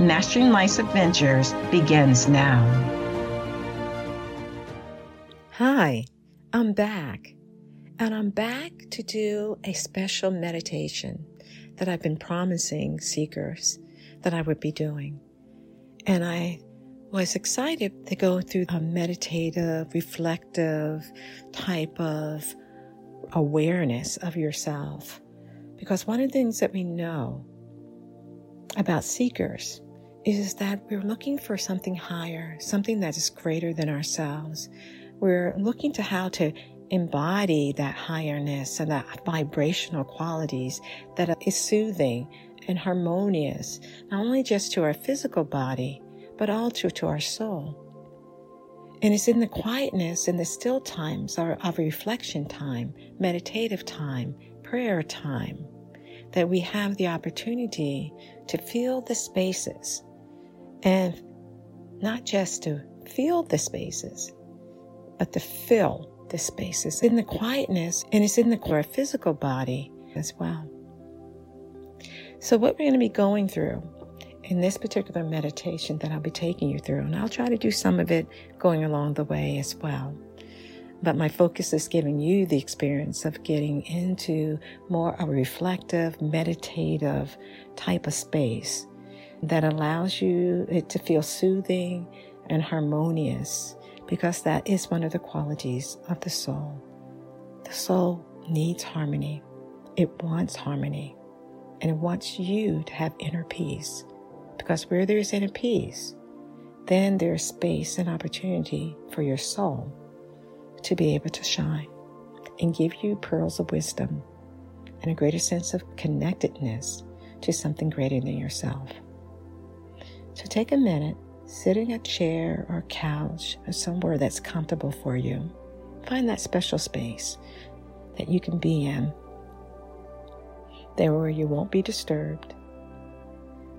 Mastering Life's Adventures begins now. Hi, I'm back. And I'm back to do a special meditation that I've been promising seekers that I would be doing. And I was excited to go through a meditative, reflective type of awareness of yourself. Because one of the things that we know about seekers is that we're looking for something higher, something that is greater than ourselves. We're looking to how to embody that higherness and that vibrational qualities that is soothing and harmonious, not only just to our physical body, but also to our soul. And it's in the quietness, in the still times, our reflection time, meditative time, prayer time, that we have the opportunity to feel the spaces, and not just to feel the spaces, but to fill the spaces in the quietness, and it's in the core physical body as well. So what we're going to be going through in this particular meditation that I'll be taking you through, and I'll try to do some of it going along the way as well. But my focus is giving you the experience of getting into more a reflective, meditative type of space that allows you it to feel soothing and harmonious, because that is one of the qualities of the soul. The soul needs harmony. It wants harmony, and it wants you to have inner peace, because where there is inner peace, then there is space and opportunity for your soul to be able to shine and give you pearls of wisdom and a greater sense of connectedness to something greater than yourself. So take a minute, sit in a chair or couch or somewhere that's comfortable for you. Find that special space that you can be in, there where you won't be disturbed,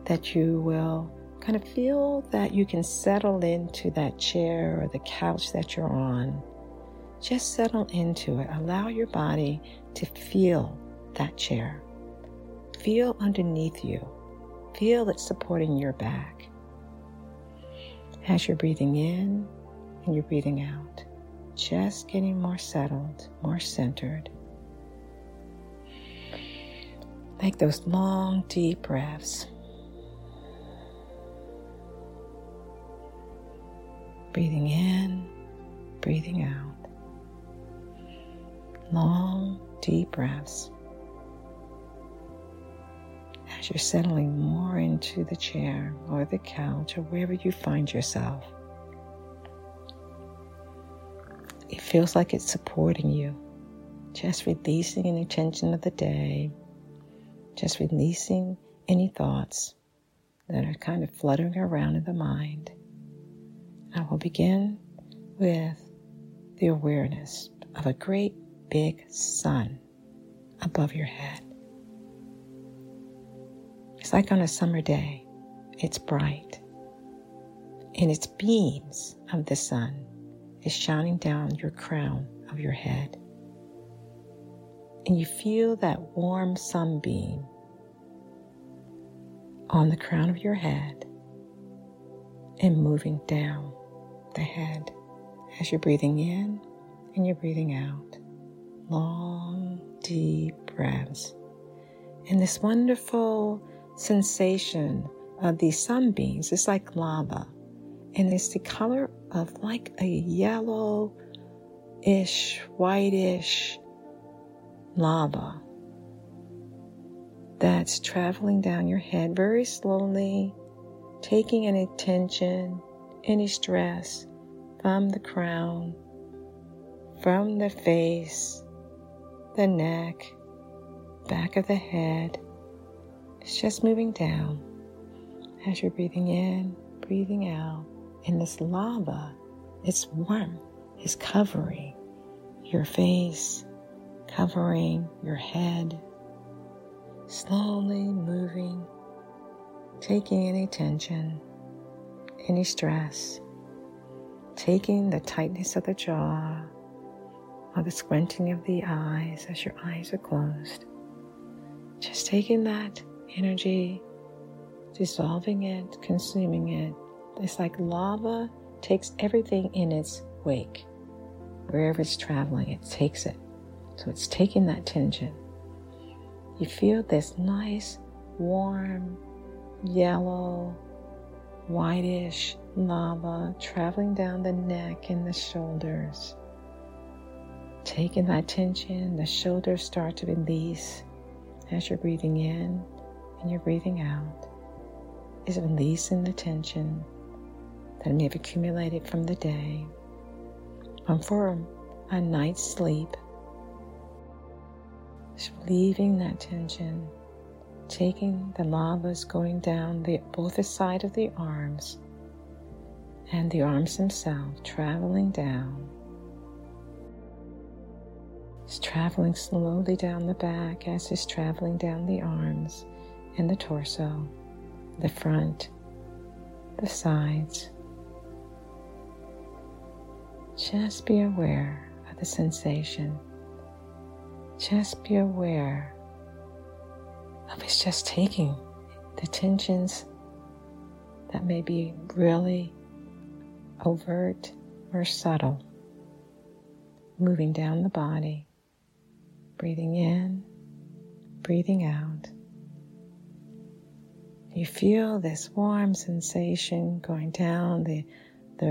that you will kind of feel that you can settle into that chair or the couch that you're on. Just settle into it. Allow your body to feel that chair. Feel underneath you. Feel it supporting your back. As you're breathing in and you're breathing out, just getting more settled, more centered. Take those long, deep breaths. Breathing in, breathing out. Long, deep breaths. As you're settling more into the chair or the couch or wherever you find yourself, it feels like it's supporting you. Just releasing any tension of the day. Just releasing any thoughts that are kind of fluttering around in the mind. I will begin with the awareness of a great big sun above your head. It's like on a summer day. It's bright, and its beams of the sun is shining down your crown of your head, and you feel that warm sunbeam on the crown of your head and moving down the head as you're breathing in and you're breathing out. Long, deep breaths, and this wonderful sensation of these sunbeams is like lava, and it's the color of like a yellowish, whitish lava, that's traveling down your head very slowly, taking any tension, any stress from the crown, from the face, the neck, back of the head. It's just moving down as you're breathing in, breathing out. And this lava, it's warm, it's covering your face, covering your head, slowly moving, taking any tension, any stress, taking the tightness of the jaw or the squinting of the eyes as your eyes are closed. Just taking that energy, dissolving it, consuming it. It's like lava takes everything in its wake. Wherever it's traveling, it takes it. So it's taking that tension. You feel this nice, warm, yellow, whitish lava traveling down the neck and the shoulders. Taking that tension, the shoulders start to release as you're breathing in and you're breathing out. Is releasing the tension that may have accumulated from the day or from a night's sleep. Just relieving that tension, taking the lavas going down both the side of the arms and the arms themselves, traveling down. It's traveling slowly down the back as it's traveling down the arms and the torso, the front, the sides. Just be aware of the sensation. Just be aware of it's just taking the tensions that may be really overt or subtle, moving down the body. Breathing in, breathing out. You feel this warm sensation going down the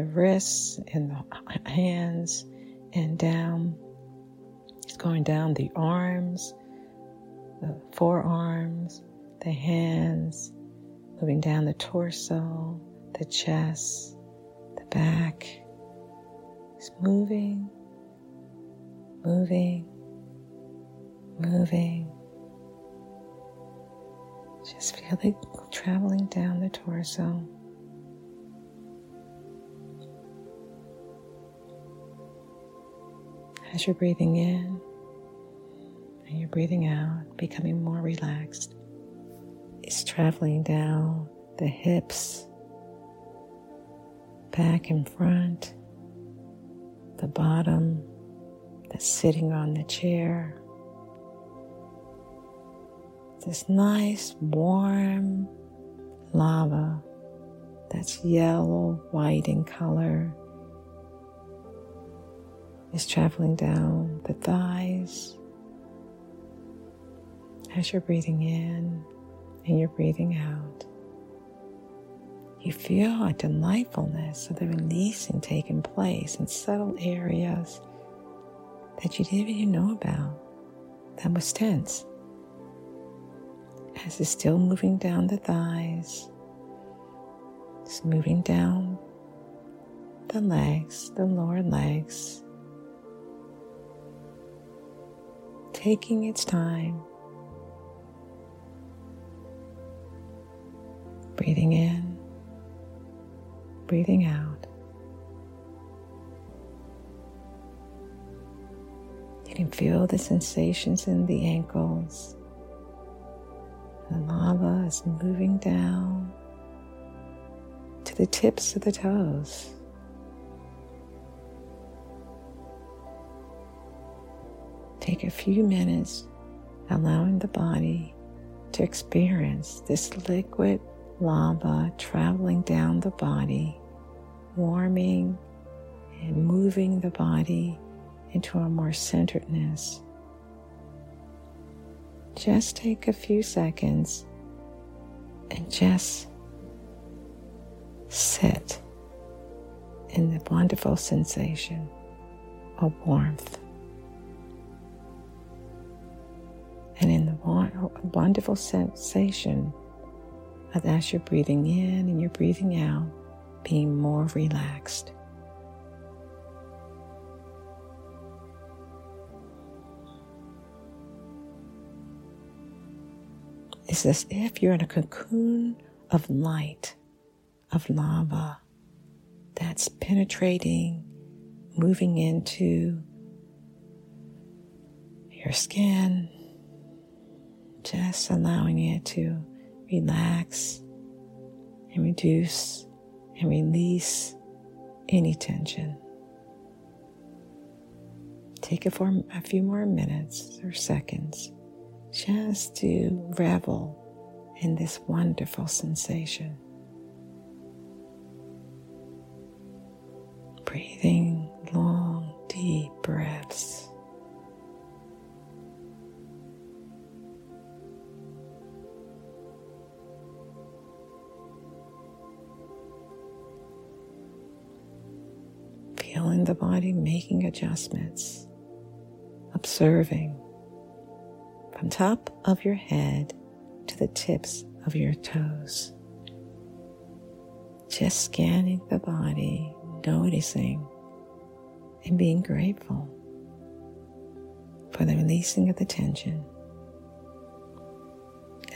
wrists and the hands and down. It's going down the arms, the forearms, the hands, moving down the torso, the chest, the back. It's moving, moving, moving. Just feel it traveling down the torso. As you're breathing in and you're breathing out, becoming more relaxed. It's traveling down the hips, back and front, the bottom, that's sitting on the chair. This nice warm lava that's yellow, white in color is traveling down the thighs as you're breathing in and you're breathing out. You feel a delightfulness of the releasing taking place in subtle areas that you didn't even know about that was tense. As it's still moving down the thighs, it's moving down the legs, the lower legs, taking its time, breathing in, breathing out. You can feel the sensations in the ankles. The lava is moving down to the tips of the toes. Take a few minutes, allowing the body to experience this liquid lava traveling down the body, warming and moving the body into a more centeredness. Just take a few seconds and just sit in the wonderful sensation of warmth. And in the warmth, a wonderful sensation of, as you're breathing in and you're breathing out, being more relaxed. It's as if you're in a cocoon of light, of lava, that's penetrating, moving into your skin, just allowing it to relax and reduce and release any tension. Take it for a few more minutes or seconds just to revel in this wonderful sensation. Breathing long, deep breaths. Feeling the body making adjustments, observing from top of your head to the tips of your toes. Just scanning the body, noticing, and being grateful for the releasing of the tension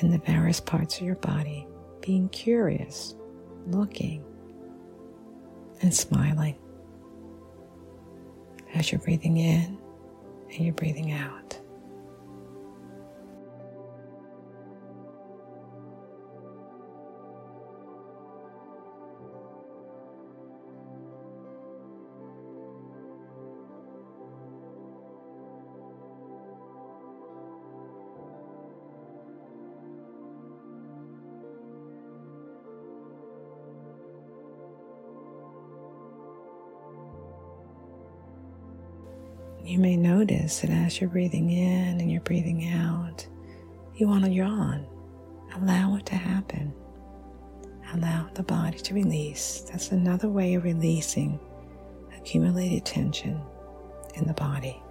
in the various parts of your body, being curious, looking, and smiling as you're breathing in and you're breathing out. You may notice that as you're breathing in and you're breathing out, you want to yawn. Allow it to happen. Allow the body to release. That's another way of releasing accumulated tension in the body.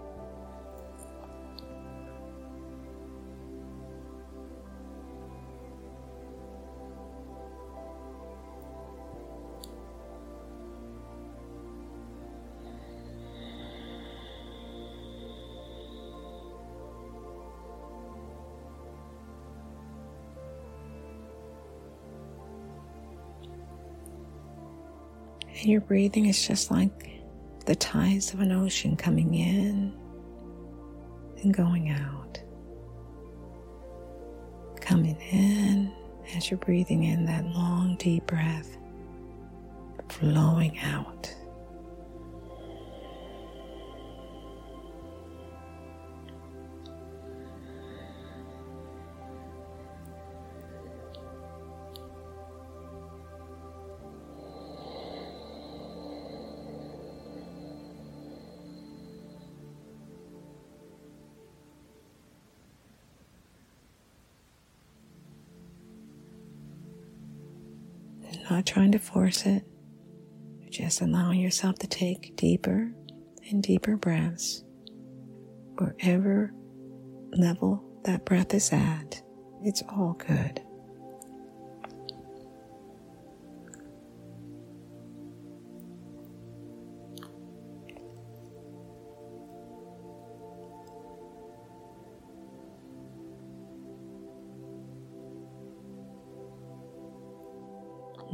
And your breathing is just like the tides of an ocean coming in and going out. Coming in as you're breathing in that long, deep breath, flowing out. Not trying to force it, just allowing yourself to take deeper and deeper breaths, wherever level that breath is at. It's all good.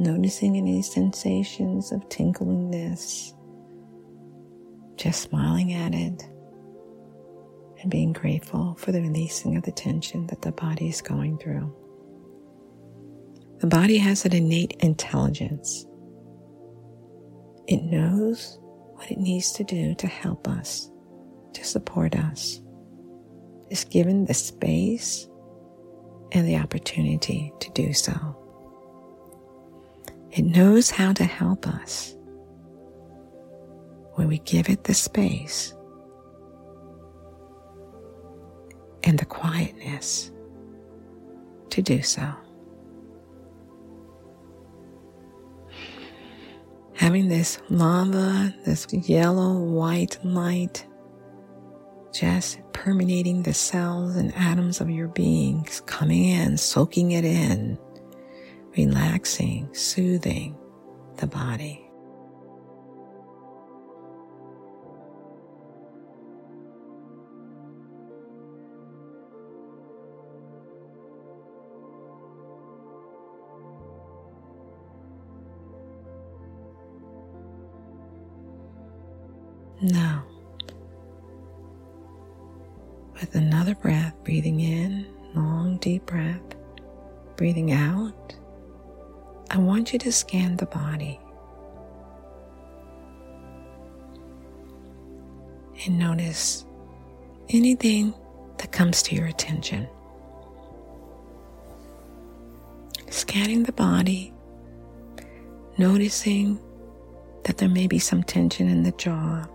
Noticing any sensations of tinglingness, just smiling at it and being grateful for the releasing of the tension that the body is going through. The body has an innate intelligence. It knows what it needs to do to help us, to support us. It's given the space and the opportunity to do so. It knows how to help us when we give it the space and the quietness to do so. Having this lava, this yellow, white light just permeating the cells and atoms of your being, coming in, soaking it in, relaxing, soothing the body. Now, with another breath, breathing in, long deep breath, breathing out, I want you to scan the body and notice anything that comes to your attention. Scanning the body, noticing that there may be some tension in the jaw,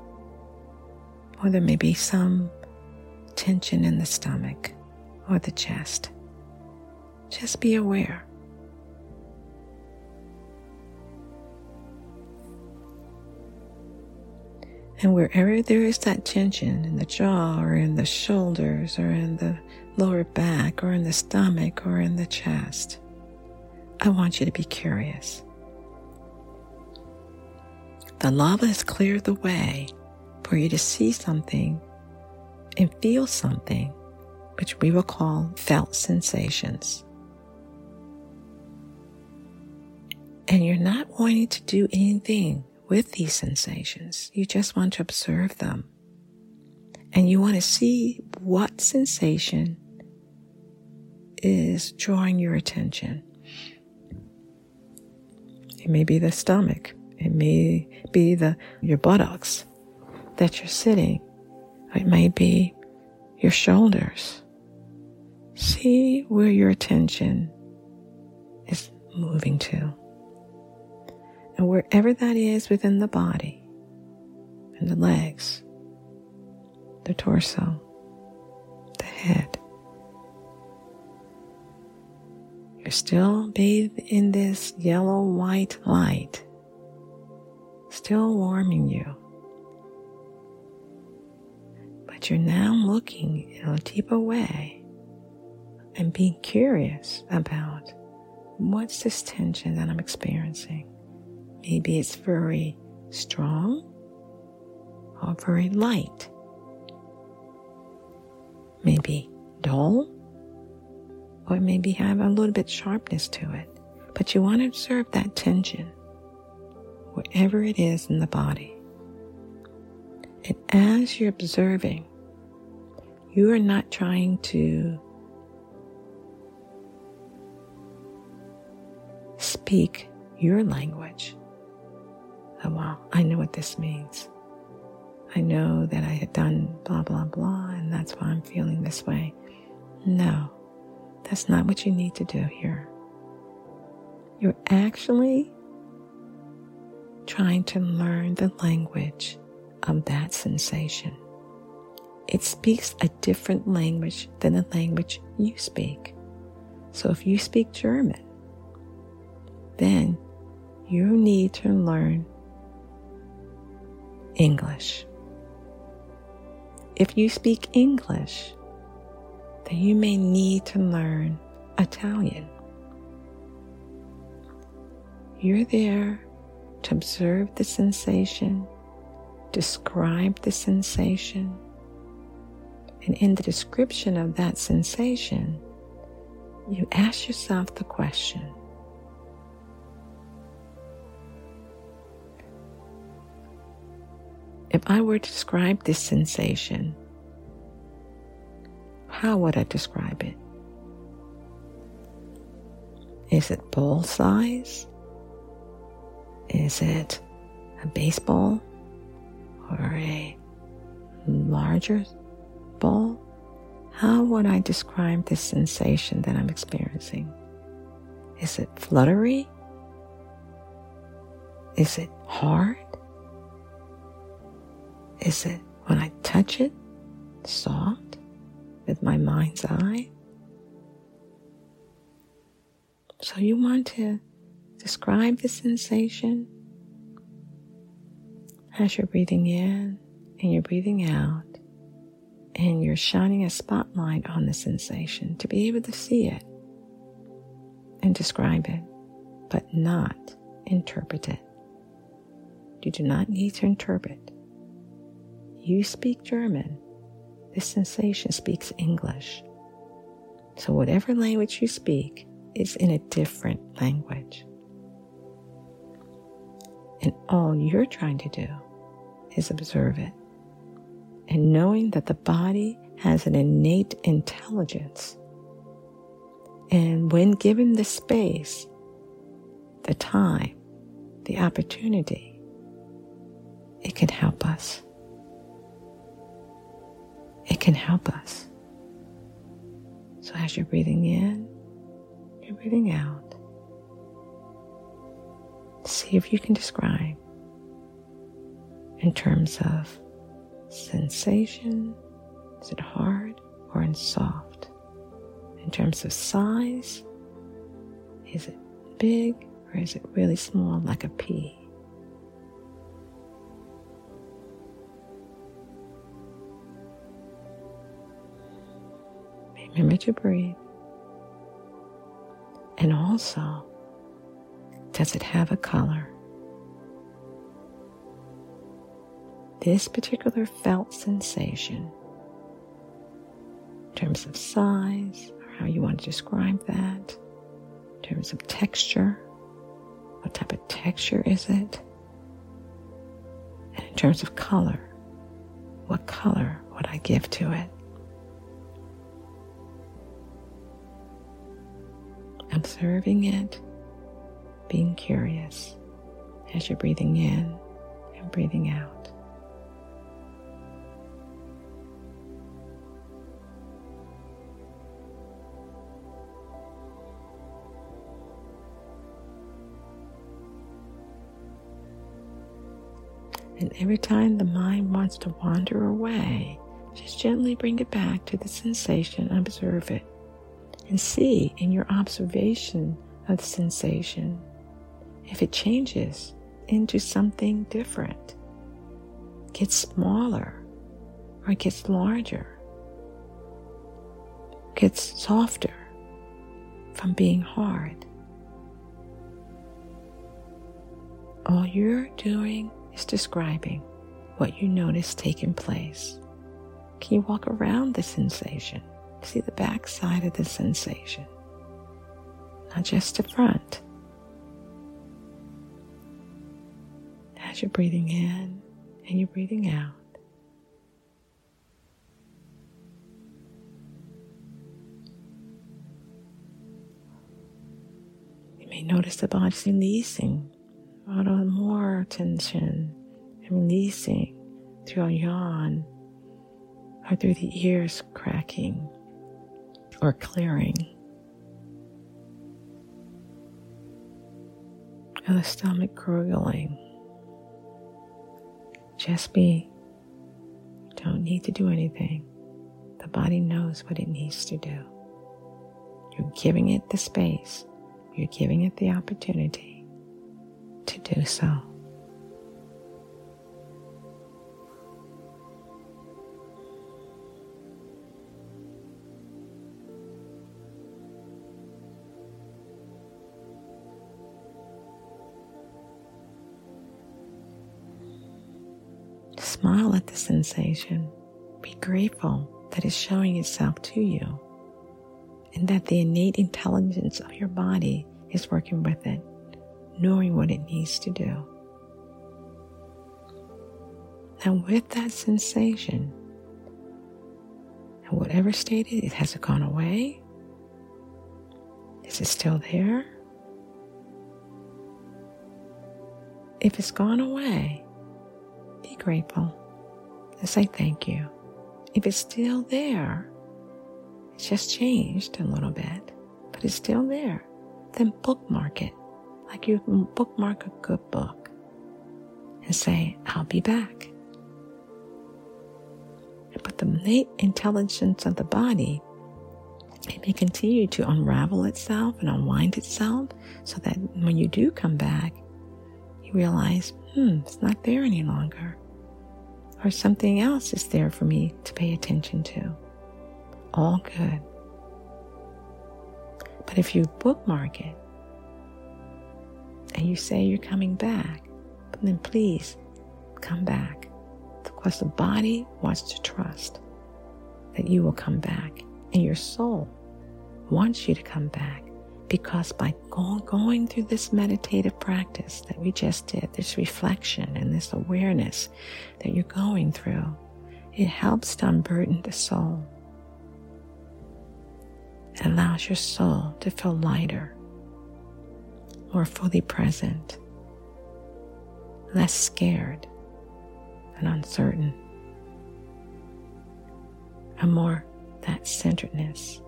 or there may be some tension in the stomach or the chest. Just be aware. And wherever there is that tension in the jaw or in the shoulders or in the lower back or in the stomach or in the chest, I want you to be curious. The lava has cleared the way for you to see something and feel something, which we will call felt sensations. And you're not wanting to do anything with these sensations. You just want to observe them. And you want to see what sensation is drawing your attention. It may be the stomach. It may be your buttocks that you're sitting. It may be your shoulders. See where your attention is moving to. And wherever that is within the body, in the legs, the torso, the head, you're still bathed in this yellow-white light, still warming you. You're now looking in a deeper way and being curious about, what's this tension that I'm experiencing? Maybe it's very strong or very light. Maybe dull, or maybe have a little bit sharpness to it. But you want to observe that tension wherever it is in the body. And as you're observing, you are not trying to speak your language. Oh, wow, I know what this means. I know that I had done blah, blah, blah, and that's why I'm feeling this way. No, that's not what you need to do here. You're actually trying to learn the language of that sensation. It speaks a different language than the language you speak. So if you speak German, then you need to learn English. If you speak English, then you may need to learn Italian. You're there to observe the sensation, describe the sensation, and in the description of that sensation, you ask yourself the question, if I were to describe this sensation, how would I describe it? Is it ball size? Is it a baseball or a larger ball? How would I describe this sensation that I'm experiencing? Is it fluttery? Is it hard? Is it, when I touch it, soft with my mind's eye? So you want to describe the sensation as you're breathing in and you're breathing out. and you're shining a spotlight on the sensation to be able to see it and describe it, but not interpret it. You do not need to interpret. You speak German. This sensation speaks English. So whatever language you speak is in a different language. And all you're trying to do is observe it. And knowing that the body has an innate intelligence. And when given the space, the time, the opportunity, it can help us. It can help us. So as you're breathing in, you're breathing out. See if you can describe in terms of sensation, is it hard or soft? In terms of size, is it big or is it really small like a pea? Remember to breathe. And also, does it have a color? This particular felt sensation, in terms of size, or how you want to describe that, in terms of texture, what type of texture is it? And in terms of color would I give to it? Observing it, being curious as you're breathing in and breathing out. And every time the mind wants to wander away, just gently bring it back to the sensation and observe it. And see in your observation of the sensation if it changes into something different, gets smaller or gets larger, gets softer from being hard. All you're doing is describing what you notice taking place. Can you walk around the sensation? See the back side of the sensation, not just the front. As you're breathing in and you're breathing out, you may notice the body releasing a lot more tension and releasing through a yawn or through the ears cracking. Or clearing or the stomach gurgling. Just be. You don't need to do anything. The body knows what it needs to do. You're giving it the space. You're giving it the opportunity to do so. Smile at the sensation. Be grateful that it's showing itself to you and that the innate intelligence of your body is working with it, knowing what it needs to do. Now with that sensation, in whatever state it is, has it gone away? Is it still there? If it's gone away, be grateful and say thank you. If it's still there, it's just changed a little bit, but it's still there, then bookmark it like you bookmark a good book and say, I'll be back. But the innate intelligence of the body, it may continue to unravel itself and unwind itself so that when you do come back, you realize, it's not there any longer. or something else is there for me to pay attention to. All good. But if you bookmark it and you say you're coming back, then please come back, because the body wants to trust that you will come back, and your soul wants you to come back, because by going through this meditative practice that we just did, this reflection and this awareness that you're going through, it helps to unburden the soul. It allows your soul to feel lighter, more fully present, less scared and uncertain, and more that centeredness,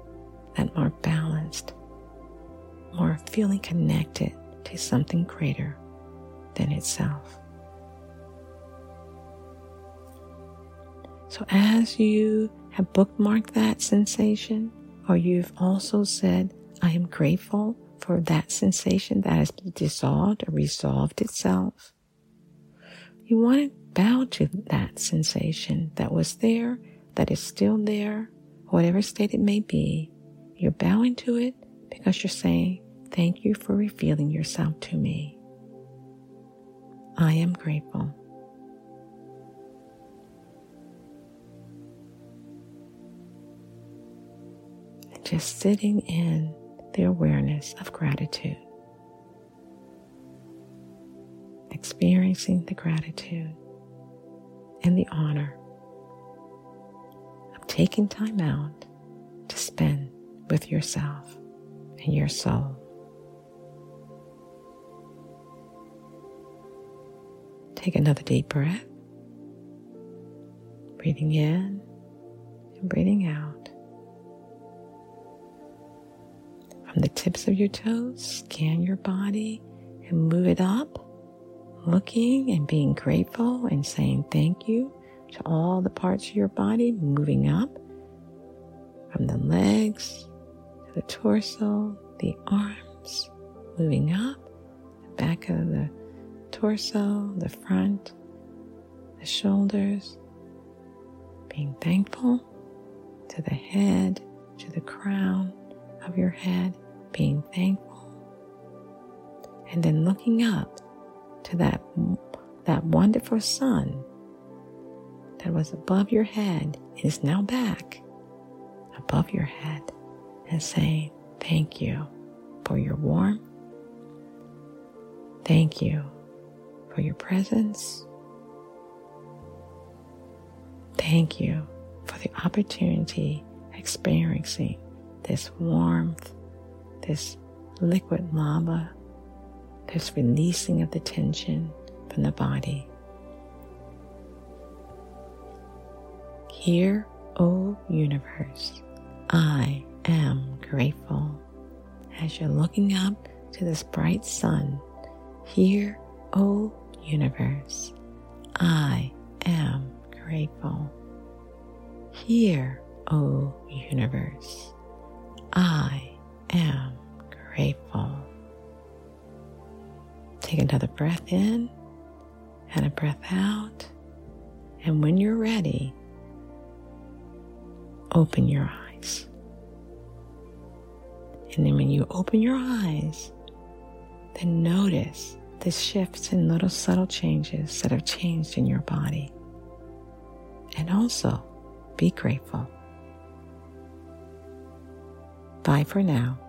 that more balanced, more feeling connected to something greater than itself. So as you have bookmarked that sensation, or you've also said, I am grateful for that sensation that has dissolved or resolved itself, you want to bow to that sensation that was there, that is still there, whatever state it may be. You're bowing to it because you're saying, thank you for revealing yourself to me. I am grateful. And just sitting in the awareness of gratitude. Experiencing the gratitude and the honor of taking time out to spend with yourself and your soul. Take another deep breath, breathing in and breathing out. From the tips of your toes, scan your body and move it up, looking and being grateful and saying thank you to all the parts of your body, moving up from the legs to the torso, the arms, moving up, the back of the torso, the front, the shoulders, being thankful to the head, to the crown of your head, being thankful, and then looking up to that wonderful sun that was above your head and is now back above your head, and saying thank you for your warmth, thank you for your presence, thank you for the opportunity experiencing this warmth, this liquid lava, this releasing of the tension from the body. Hear, O universe, I am grateful. As you're looking up to this bright sun, hear, O universe, I am grateful. Hear, O universe, I am grateful. Take another breath in and a breath out. And when you're ready, open your eyes. And then when you open your eyes, then notice the shifts and little subtle changes that have changed in your body. And also be grateful. Bye for now.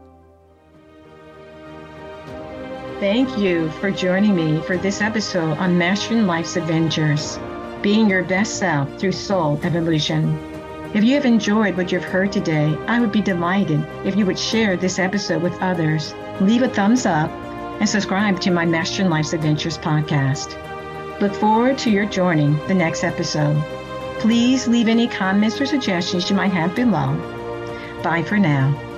Thank you for joining me for this episode on Mastering Life's Adventures, being your best self through soul evolution. If you have enjoyed what you've heard today, I would be delighted if you would share this episode with others, leave a thumbs up, and subscribe to my Mastering Life's Adventures podcast. Look forward to your joining the next episode. Please leave any comments or suggestions you might have below. Bye for now.